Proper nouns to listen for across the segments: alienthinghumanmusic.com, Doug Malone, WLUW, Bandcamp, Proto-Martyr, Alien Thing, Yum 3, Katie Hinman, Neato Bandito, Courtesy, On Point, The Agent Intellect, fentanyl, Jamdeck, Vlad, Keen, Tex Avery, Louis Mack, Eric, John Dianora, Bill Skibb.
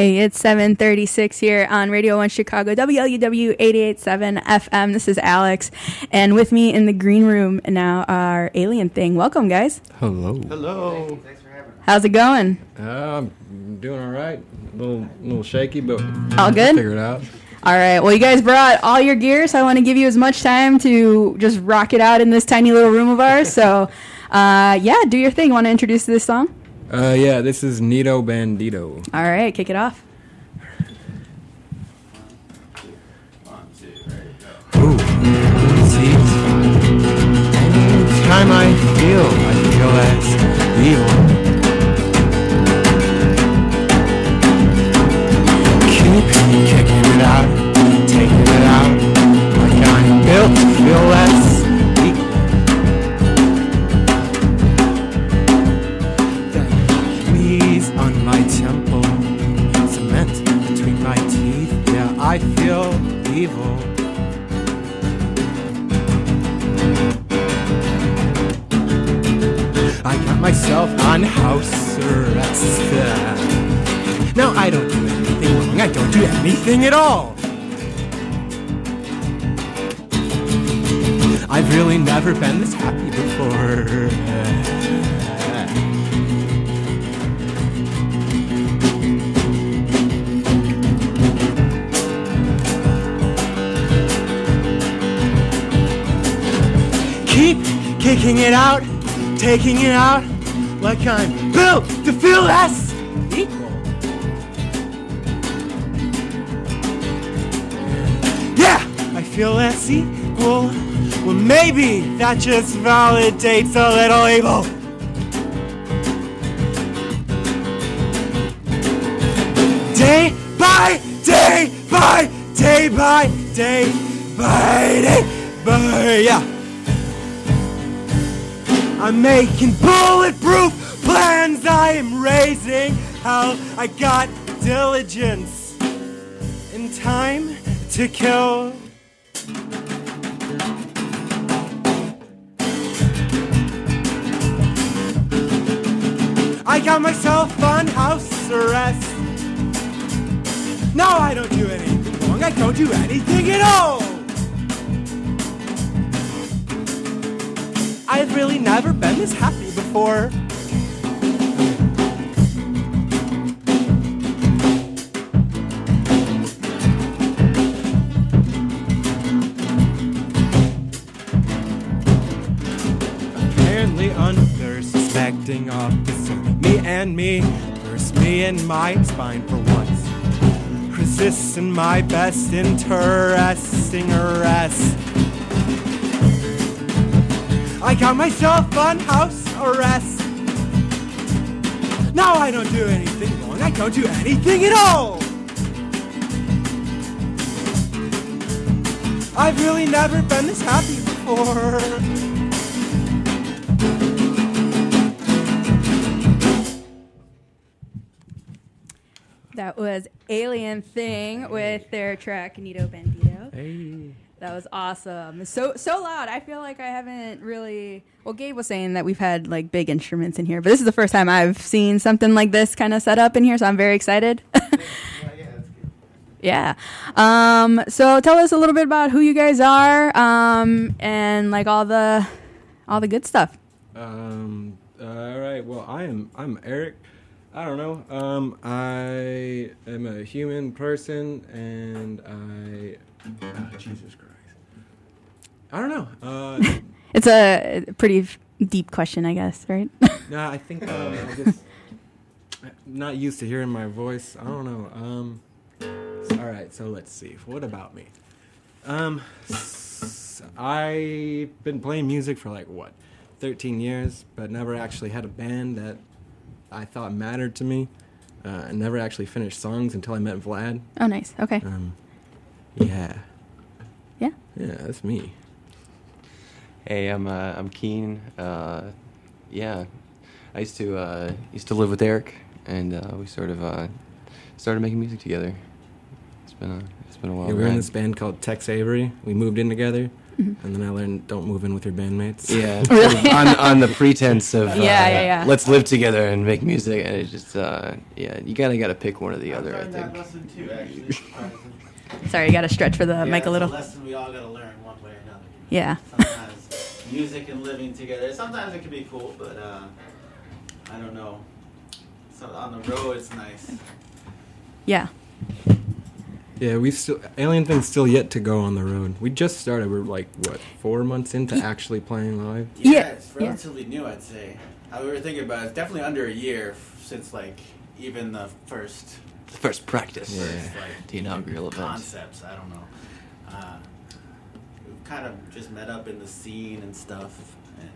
Hey, it's 7:36 here on Radio 1 Chicago, WLUW 88.7 FM. This is Alex, and with me in the green room now are Alien Thing. Welcome, guys. Hello. Hello. Thanks for having us. How's it going? I'm doing all right. A little shaky, but all good. I'll figure it out. All right. Well, you guys brought all your gear, so I want to give you as much time to just rock it out in this tiny little room of ours. So, yeah, do your thing. Want to introduce this song? Yeah, this is Neato Bandito. All right, kick it off. One, two, ready, go. Ooh, see, any time I feel as evil. Keep kicking it out, taking it out, like I'm built to feel less. Temple, cement between my teeth, yeah, I feel evil. I got myself on house arrest. Now I don't do anything wrong, I don't do anything at all. I've really never been this happy before. Kicking it out, taking it out, like I'm built to feel less equal. Yeah, I feel less equal. Well, maybe that just validates a little evil. Day by day by day by day by day by, yeah. I'm making bulletproof plans, I am raising hell. I got diligence and time to kill. I got myself on house arrest. No, I don't do anything wrong, I don't do anything at all. I've really never been this happy before. Apparently unsuspecting officer, me and me, burst me in my spine for once. Resists in my best interesting arrest. I got myself on house arrest. Now I don't do anything wrong, I don't do anything at all. I've really never been this happy before. That was Alien Thing with their track Neato Bandito. Hey. That was awesome. So loud. I feel like I haven't really... Well, Gabe was saying that we've had like big instruments in here, but this is the first time I've seen something like this kind of set up in here, so I'm very excited. Yeah, that's good. Yeah. So tell us a little bit about who you guys are and like all the good stuff. All right. Well, I'm Eric. I don't know. I am a human person, and Jesus Christ. I don't know. It's a pretty deep question, I guess, right? Nah, I think I just not used to hearing my voice. I don't know. All right, so let's see. What about me? I've been playing music for 13 years, but never actually had a band that I thought mattered to me. I never actually finished songs until I met Vlad. Oh, nice. Okay. Yeah, that's me. Hey, I'm Keen. Yeah, I used to live with Eric, and we sort of started making music together. It's been a while. Yeah, we were in this band called Tex Avery. We moved in together. Mm-hmm. And then I learned, don't move in with your bandmates. Yeah. Really? on the pretense of, let's live together and make music. And it's just, you kind of got to pick one or the other, I think. That lesson too, actually. Sorry, you got to stretch for the mic a little. That's a lesson we all got to learn one way or another. Yeah. Sometimes music and living together, sometimes it can be cool, but I don't know. So on the road, it's nice. Yeah. Yeah, Alien Thing's still yet to go on the road. We just started. We're like, 4 months into actually playing live? Yeah, it's relatively new, I'd say. We were thinking about it. It's definitely under a year since, even the first... The first practice. Yeah. First, the inaugural event. Concepts, I don't know. We've kind of just met up in the scene and stuff. And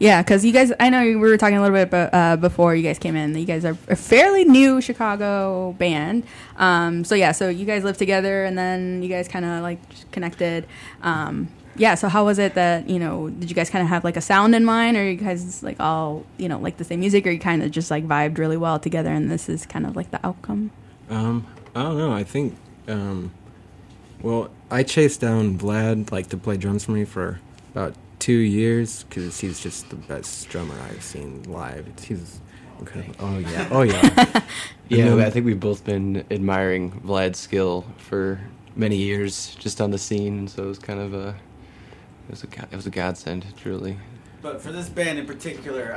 yeah, because you guys, I know we were talking a little bit about, before you guys came in, you guys are a fairly new Chicago band. So you guys lived together and then you guys kind of connected. So how was it that, did you guys kind of have a sound in mind, or you guys all, like the same music, or you kind of just vibed really well together and this is kind of the outcome? I don't know. I think, I chased down Vlad, to play drums for me for about 2 years, because he's just the best drummer I've seen live. He's incredible. Oh yeah. I think we've both been admiring Vlad's skill for many years, just on the scene. So it was kind of a godsend, truly. But for this band in particular,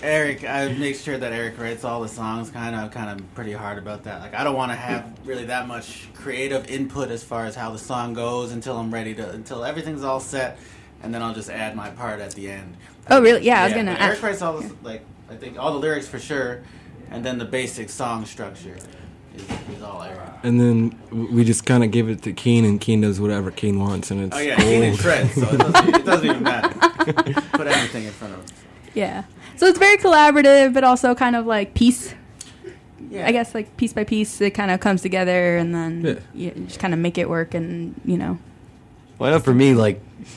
Eric, I make sure that Eric writes all the songs. Kind of pretty hard about that. I don't want to have really that much creative input as far as how the song goes until I'm ready to, until everything's all set, and then I'll just add my part at the end. Oh, really? Yeah, I was gonna. Eric writes all this, I think all the lyrics for sure, and then the basic song structure is all Eric. And then we just kind of give it to Keen, and Keen does whatever Keen wants, and it's Keen and shreds, so it doesn't even matter. Put everything in front of us. Yeah. So it's very collaborative, but also kind of piece. Yeah. I guess piece by piece, it kind of comes together, and then you just kind of make it work, and Well, I know for me,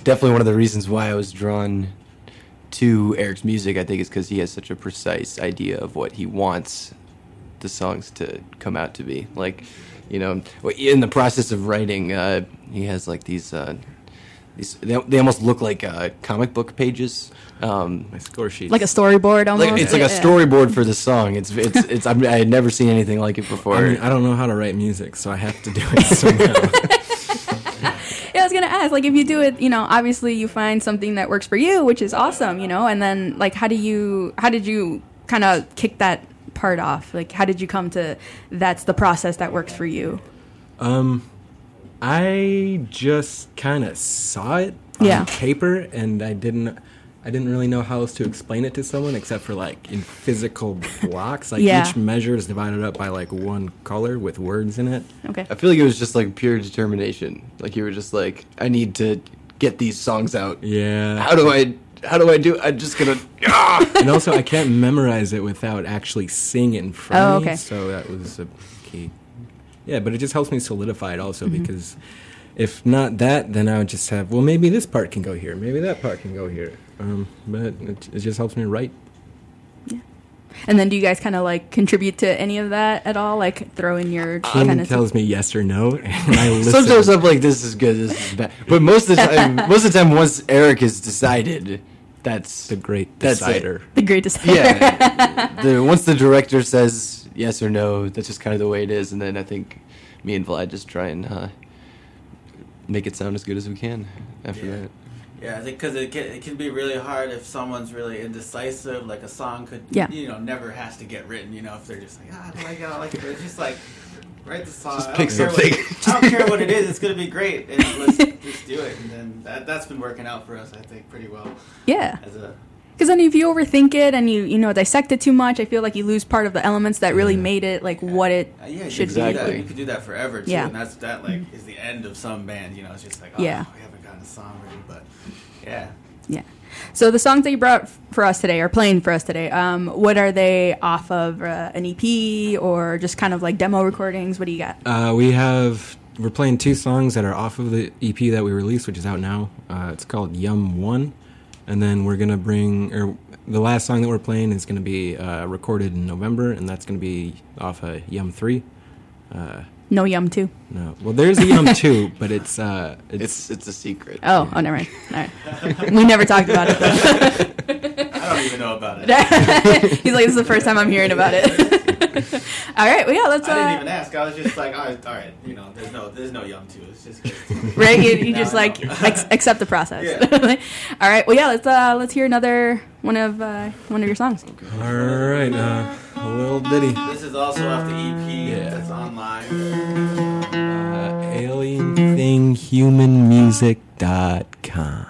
definitely one of the reasons why I was drawn to Eric's music, I think, is because he has such a precise idea of what he wants the songs to come out to be. In the process of writing, he has these. They almost look like comic book pages. My score sheets. Like a storyboard almost? It's like a storyboard for the song. It's I had never seen anything like it before. I mean, I don't know how to write music, so I have to do it somehow. Yeah, I was going to ask, if you do it, obviously you find something that works for you, which is awesome, and then, how did you kind of kick that part off? How did you come to that's the process that works for you? I just kind of saw it on paper, and I didn't really know how else to explain it to someone except for in physical blocks. Each measure is divided up by one color with words in it. Okay. I feel like it was just pure determination. You were just I need to get these songs out. Yeah. How do I do? I'm just gonna. And also, I can't memorize it without actually seeing it in front of me. So that was a key. Yeah, but it just helps me solidify it also, because if not that, then I would just have, maybe this part can go here, maybe that part can go here. But it just helps me write. Yeah. And then do you guys kind of, contribute to any of that at all? Throw in your... Keen tells me yes or no, and I listen. Sometimes I'm this is good, this is bad. But most of the time, once Eric has decided... That's the great decider. The great decider. Yeah. Once the director says yes or no, that's just kind of the way it is. And then I think me and Vlad just try and make it sound as good as we can after that. Yeah, I think because it can be really hard if someone's really indecisive. A song could, never has to get written, if they're just I don't like it. It's just write the song. Just pick something. I don't care what it is. It's going to be great. And let's just do it. And then that's been working out for us, I think, pretty well. Yeah. Because then if you overthink it and you dissect it too much, I feel like you lose part of the elements that really made it what it should be. Yeah, you could do that forever, too. Yeah. And that is the end of some band. It's just we haven't gotten a song ready, but yeah. Yeah. So the songs that you brought for us today, or playing for us today, what are they off of? An EP or just kind of demo recordings? What do you got? We're playing two songs that are off of the EP that we released, which is out now. It's called Yum 1. And then we're going to the last song that we're playing is going to be recorded in November, and that's going to be off of Yum 3. No Yum 2. No. Well, there's a Yum 2, but it's a secret. Oh, yeah. Oh, never mind. All right. We never talked about it. I don't even know about it. He's like, this is the first time I'm hearing about it. All right. Well, yeah, let's. I didn't even ask. I was just like, all right, you know, there's no Yum 2. It's just good. Right. You just like accept the process. Yeah. All right. Well, yeah. Let's hear another one of your songs. Okay. All right. A little ditty. This is also off the EP that's online. alienthinghumanmusic.com.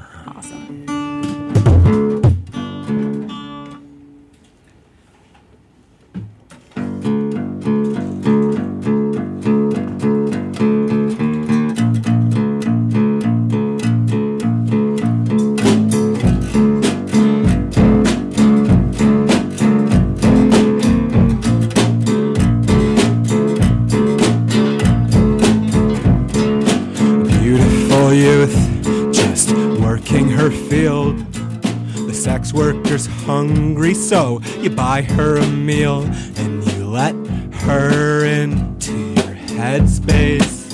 Hungry, so you buy her a meal and you let her into your headspace.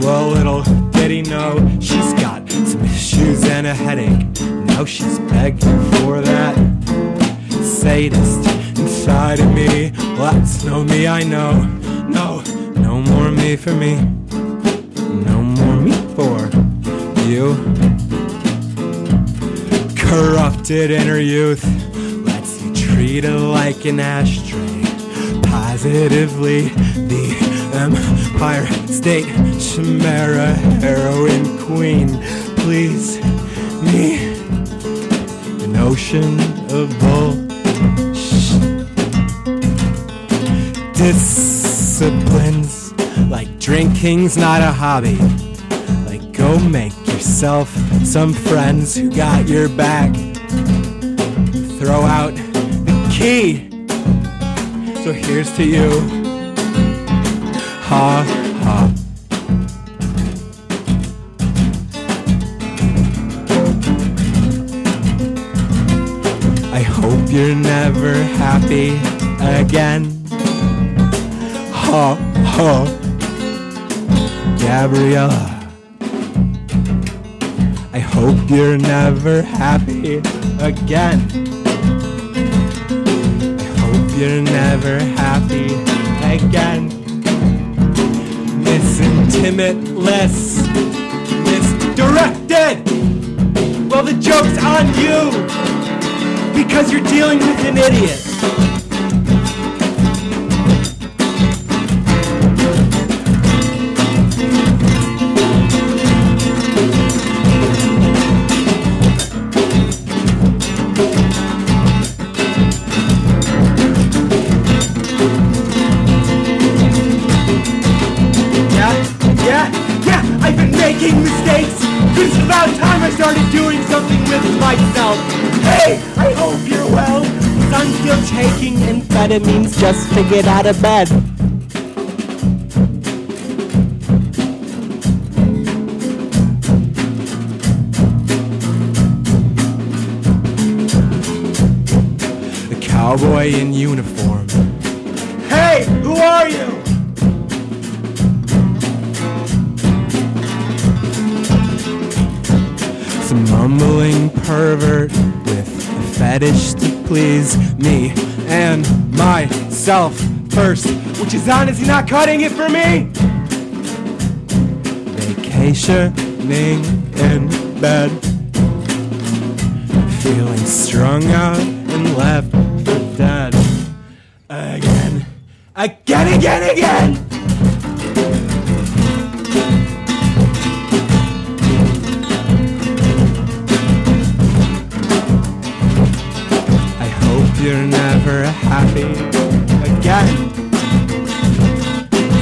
Well, little did he know she's got some issues and a headache. Now she's begging for that sadist inside of me. Well, that's no me, I know. No more me for me. No more me for you. Corrupted in her youth, lets you treat her like an ashtray. Positively, the Empire State Chimera heroin queen. Please, me, an ocean of bullshit. Disciplines, like drinking's not a hobby. Like, go make yourself some friends who got your back. Throw out the key. So here's to you. Ha ha. I hope you're never happy again. Ha ha. Gabriella, I hope you're never happy again. I hope you're never happy again. Misintimidatless, misdirected. Well, the joke's on you because you're dealing with an idiot. It means just to get out of bed. The cowboy in uniform. Hey, who are you? Some mumbling pervert with a fetish to please me and myself first, which is honestly not cutting it for me. Vacationing in bed, feeling strung out and left for dead. Again. You're never happy again.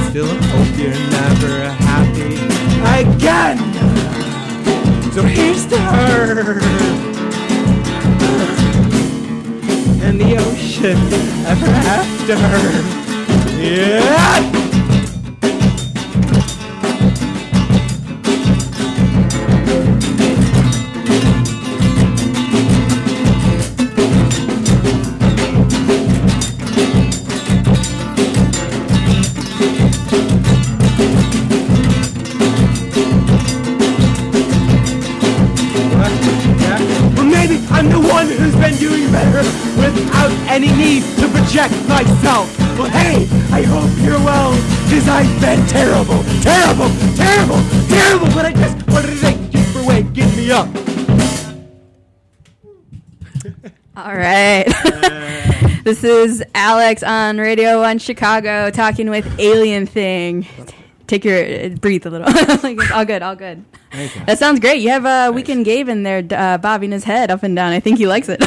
Still hope you're never happy again. So here's to her and the ocean ever after. Yeah. inject myself. Well, hey, I hope you're well, because I've been terrible, terrible, terrible, terrible, but I just wanted to thank you for waking me up. All right. This is Alex on Radio 1 Chicago talking with Alien Thing. Take your breathe a little. All good, all good. That sounds great. You have a weekend Gabe in there bobbing his head up and down. I think he likes it.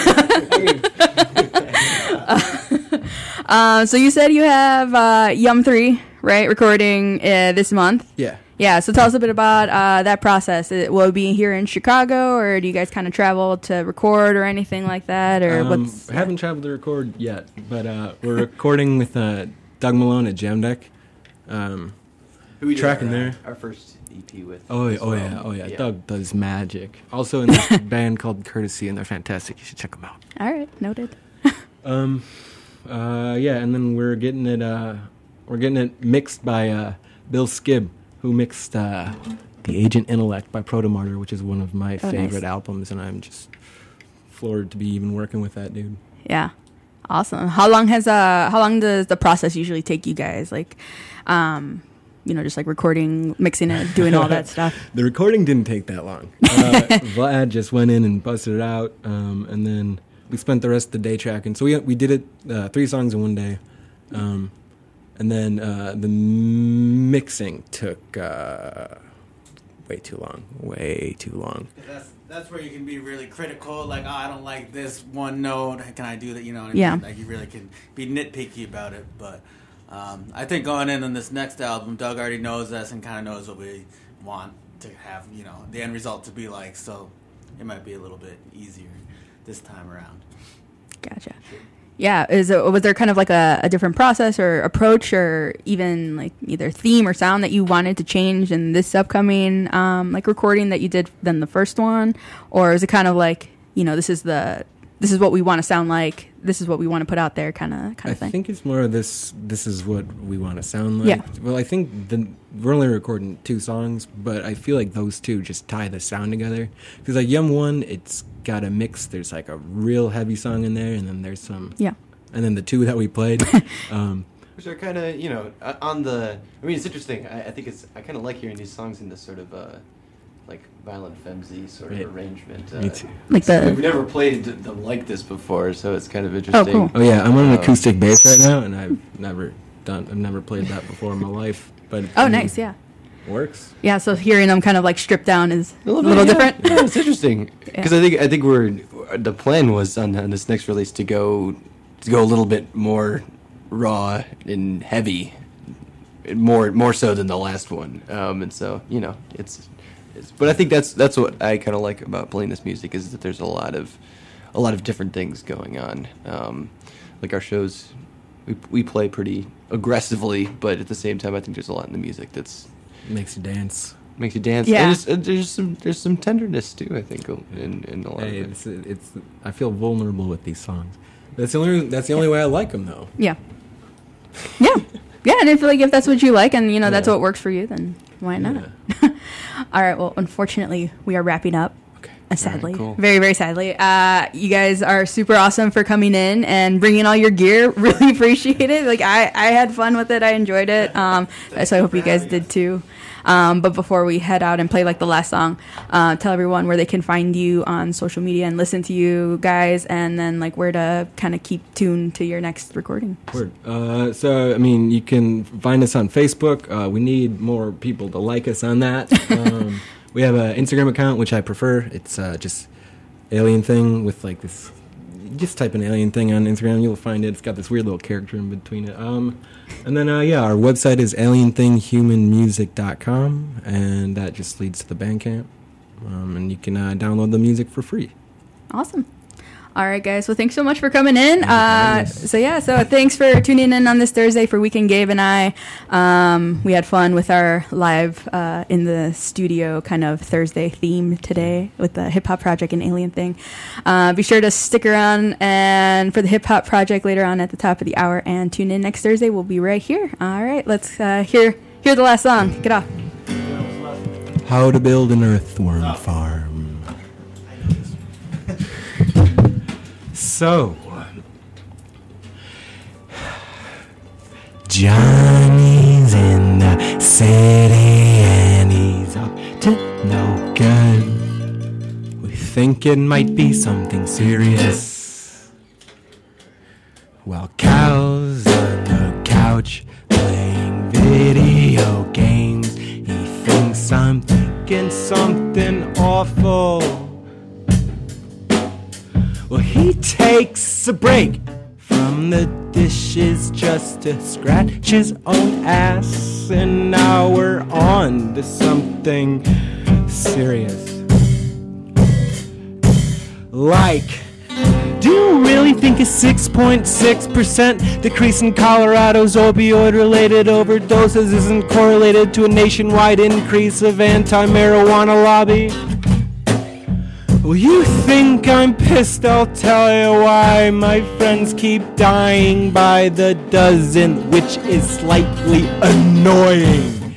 So you said you have Yum 3, right? Recording this month. Yeah. Yeah. So tell us a bit about that process. Will it be here in Chicago, or do you guys kind of travel to record or anything like that? Or what's haven't traveled to record yet, but we're recording with Doug Malone at Jamdeck. Who we tracking there? Our first EP with. Oh yeah. Doug does magic. Also in this band called Courtesy, and they're fantastic. You should check them out. All right, noted. Yeah, and then we're getting it mixed by Bill Skibb, who mixed The Agent Intellect by Proto-Martyr, which is one of my favorite albums, and I'm just floored to be even working with that dude. Yeah. Awesome. How long does the process usually take you guys? Just recording, mixing it, doing all that stuff. The recording didn't take that long. Vlad just went in and busted it out, and then we spent the rest of the day tracking. So we did it 3 songs in one day, and then the mixing took way too long. That's where you can be really critical, like, oh, I don't like this one note. Can I do that? You know what I mean? Like, you really can be nitpicky about it, but. I think going in on this next album, Doug already knows us and kind of knows what we want to have, the end result to be like, so it might be a little bit easier this time around. Gotcha. Yeah, was there kind of like a different process or approach or even like either theme or sound that you wanted to change in this upcoming recording that you did than the first one? Or is it kind of like, this is what we want to sound like, this is what we want to put out there kind of thing? I think it's more of this is what we want to sound like. Yeah. Well, I think we're only recording 2 songs, but I feel like those 2 just tie the sound together. Because like Yum 1, it's got a mix. There's like a real heavy song in there, and then there's some... Yeah. And then the 2 that we played. Which are kind of, on the... I mean, it's interesting. I think it's... I kind of like hearing these songs in this sort of... like violent femzy sort of arrangement. Me too. We've never played them like this before, so it's kind of interesting. Oh, cool. Oh yeah, I'm on an acoustic bass right now, and I've never played that before in my life. But nice, yeah. Works. Yeah, so hearing them kind of like stripped down is a little different. Yeah, it's interesting because I think the plan was on this next release to go a little bit more raw and heavy, more so than the last one. And so it's. But I think that's what I kind of like about playing this music is that there's a lot of different things going on. Like our shows, we play pretty aggressively, but at the same time, I think there's a lot in the music that's makes you dance. Yeah. And there's some tenderness too. I think in a lot of it. It's I feel vulnerable with these songs. That's the only way I like them though. Yeah. Yeah. Yeah, and I feel like if that's what you like, and that's what works for you, then why not? Yeah. All right. Well, unfortunately, we are wrapping up. Okay. Sadly, right, cool. Very, very sadly. You guys are super awesome for coming in and bringing all your gear. Really appreciate it. I had fun with it. I enjoyed it. So I hope you guys did too. But before we head out and play the last song, tell everyone where they can find you on social media and listen to you guys, and then where to kind of keep tuned to your next recording. Word. So I mean, you can find us on Facebook. We need more people to like us on that. We have an Instagram account which I prefer. It's just Alien Thing with this. Just type in Alien Thing on Instagram, you'll find it. It's got this weird little character in between it. And then, our website is alienthinghumanmusic.com, and that just leads to the Bandcamp. And you can download the music for free. Awesome. All right, guys. Well, thanks so much for coming in. So thanks for tuning in on this Thursday for Weekend Gabe and I. We had fun with our live in the studio kind of Thursday theme today with the Hip Hop Project and Alien Thing. Be sure to stick around and for the Hip Hop Project later on at the top of the hour, and tune in next Thursday. We'll be right here. All right, let's hear the last song. Get off. How to Build an Earthworm Farm. So, Johnny's in the city and he's up to no good. We think it might be something serious. Well, cows on the couch playing video games. He thinks I'm thinking something awful. Well, he takes a break from the dishes just to scratch his own ass, and now we're on to something serious. Like, do you really think a 6.6% decrease in Colorado's opioid-related overdoses isn't correlated to a nationwide increase of anti-marijuana lobby? Well, you think I'm pissed, I'll tell you why. My friends keep dying by the dozen, which is slightly annoying.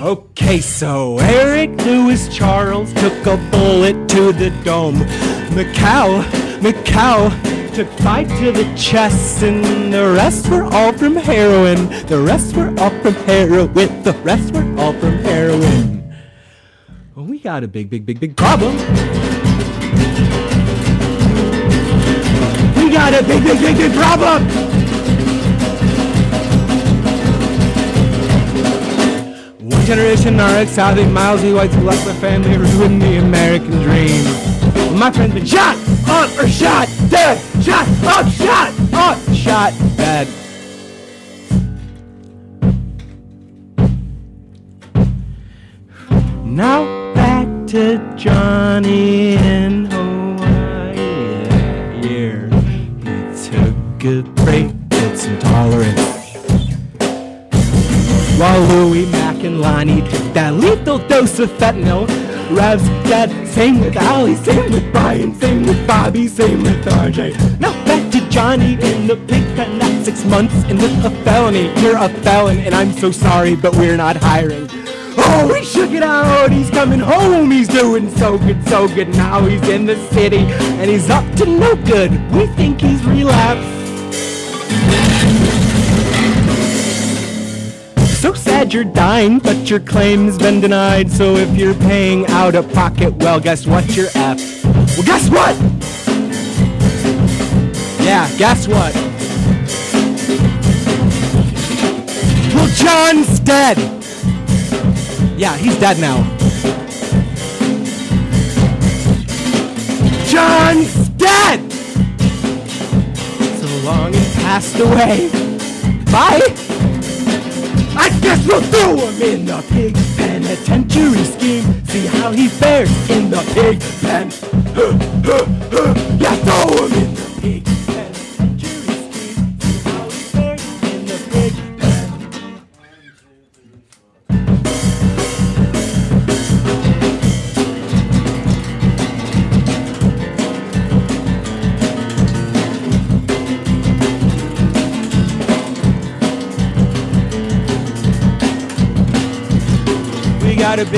Okay, so Eric Lewis Charles took a bullet to the dome. Macau took 5 to the chest, and the rest were all from heroin. The rest were all from heroin. We got a big problem. We got a big problem. One generation RX having miles of whites left the family, ruined the American dream. My friend's been shot up or shot dead, shot up, shot up, shot dead. Now to Johnny in Hawaii. Yeah, he took a break, it's intolerant. While Louis Mack and Lonnie took that lethal dose of fentanyl, Rev's dad sang with Ali, sang with Brian, sang with Bobby, sang with RJ. Now back to Johnny in the pig pen at 6 months and with a felony. You're a felon and I'm so sorry, but we're not hiring. Oh, he shook it out, he's coming home, he's doing so good, now he's in the city, and he's up to no good, we think he's relapsed. So sad you're dying, but your claim's been denied, so if you're paying out of pocket, well, guess what, you're F. Well, guess what? Yeah, guess what? Well, John's dead! Yeah, he's dead now. John's dead! So long he passed away. Bye! I guess we'll throw him in the pig penitentiary scheme. See how he fares in the pig pen. Yeah, throw him in the pig penitentiary scheme. See how he fares in the pig pen. A big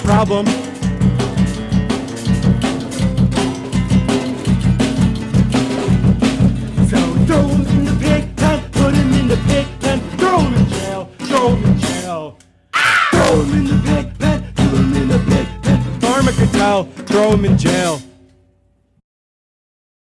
problem. So throw him in the pig pen, put him in the pig pen, throw him in jail, throw him in the pig pen, put him in the pig pen, farmer could tell, throw him in jail.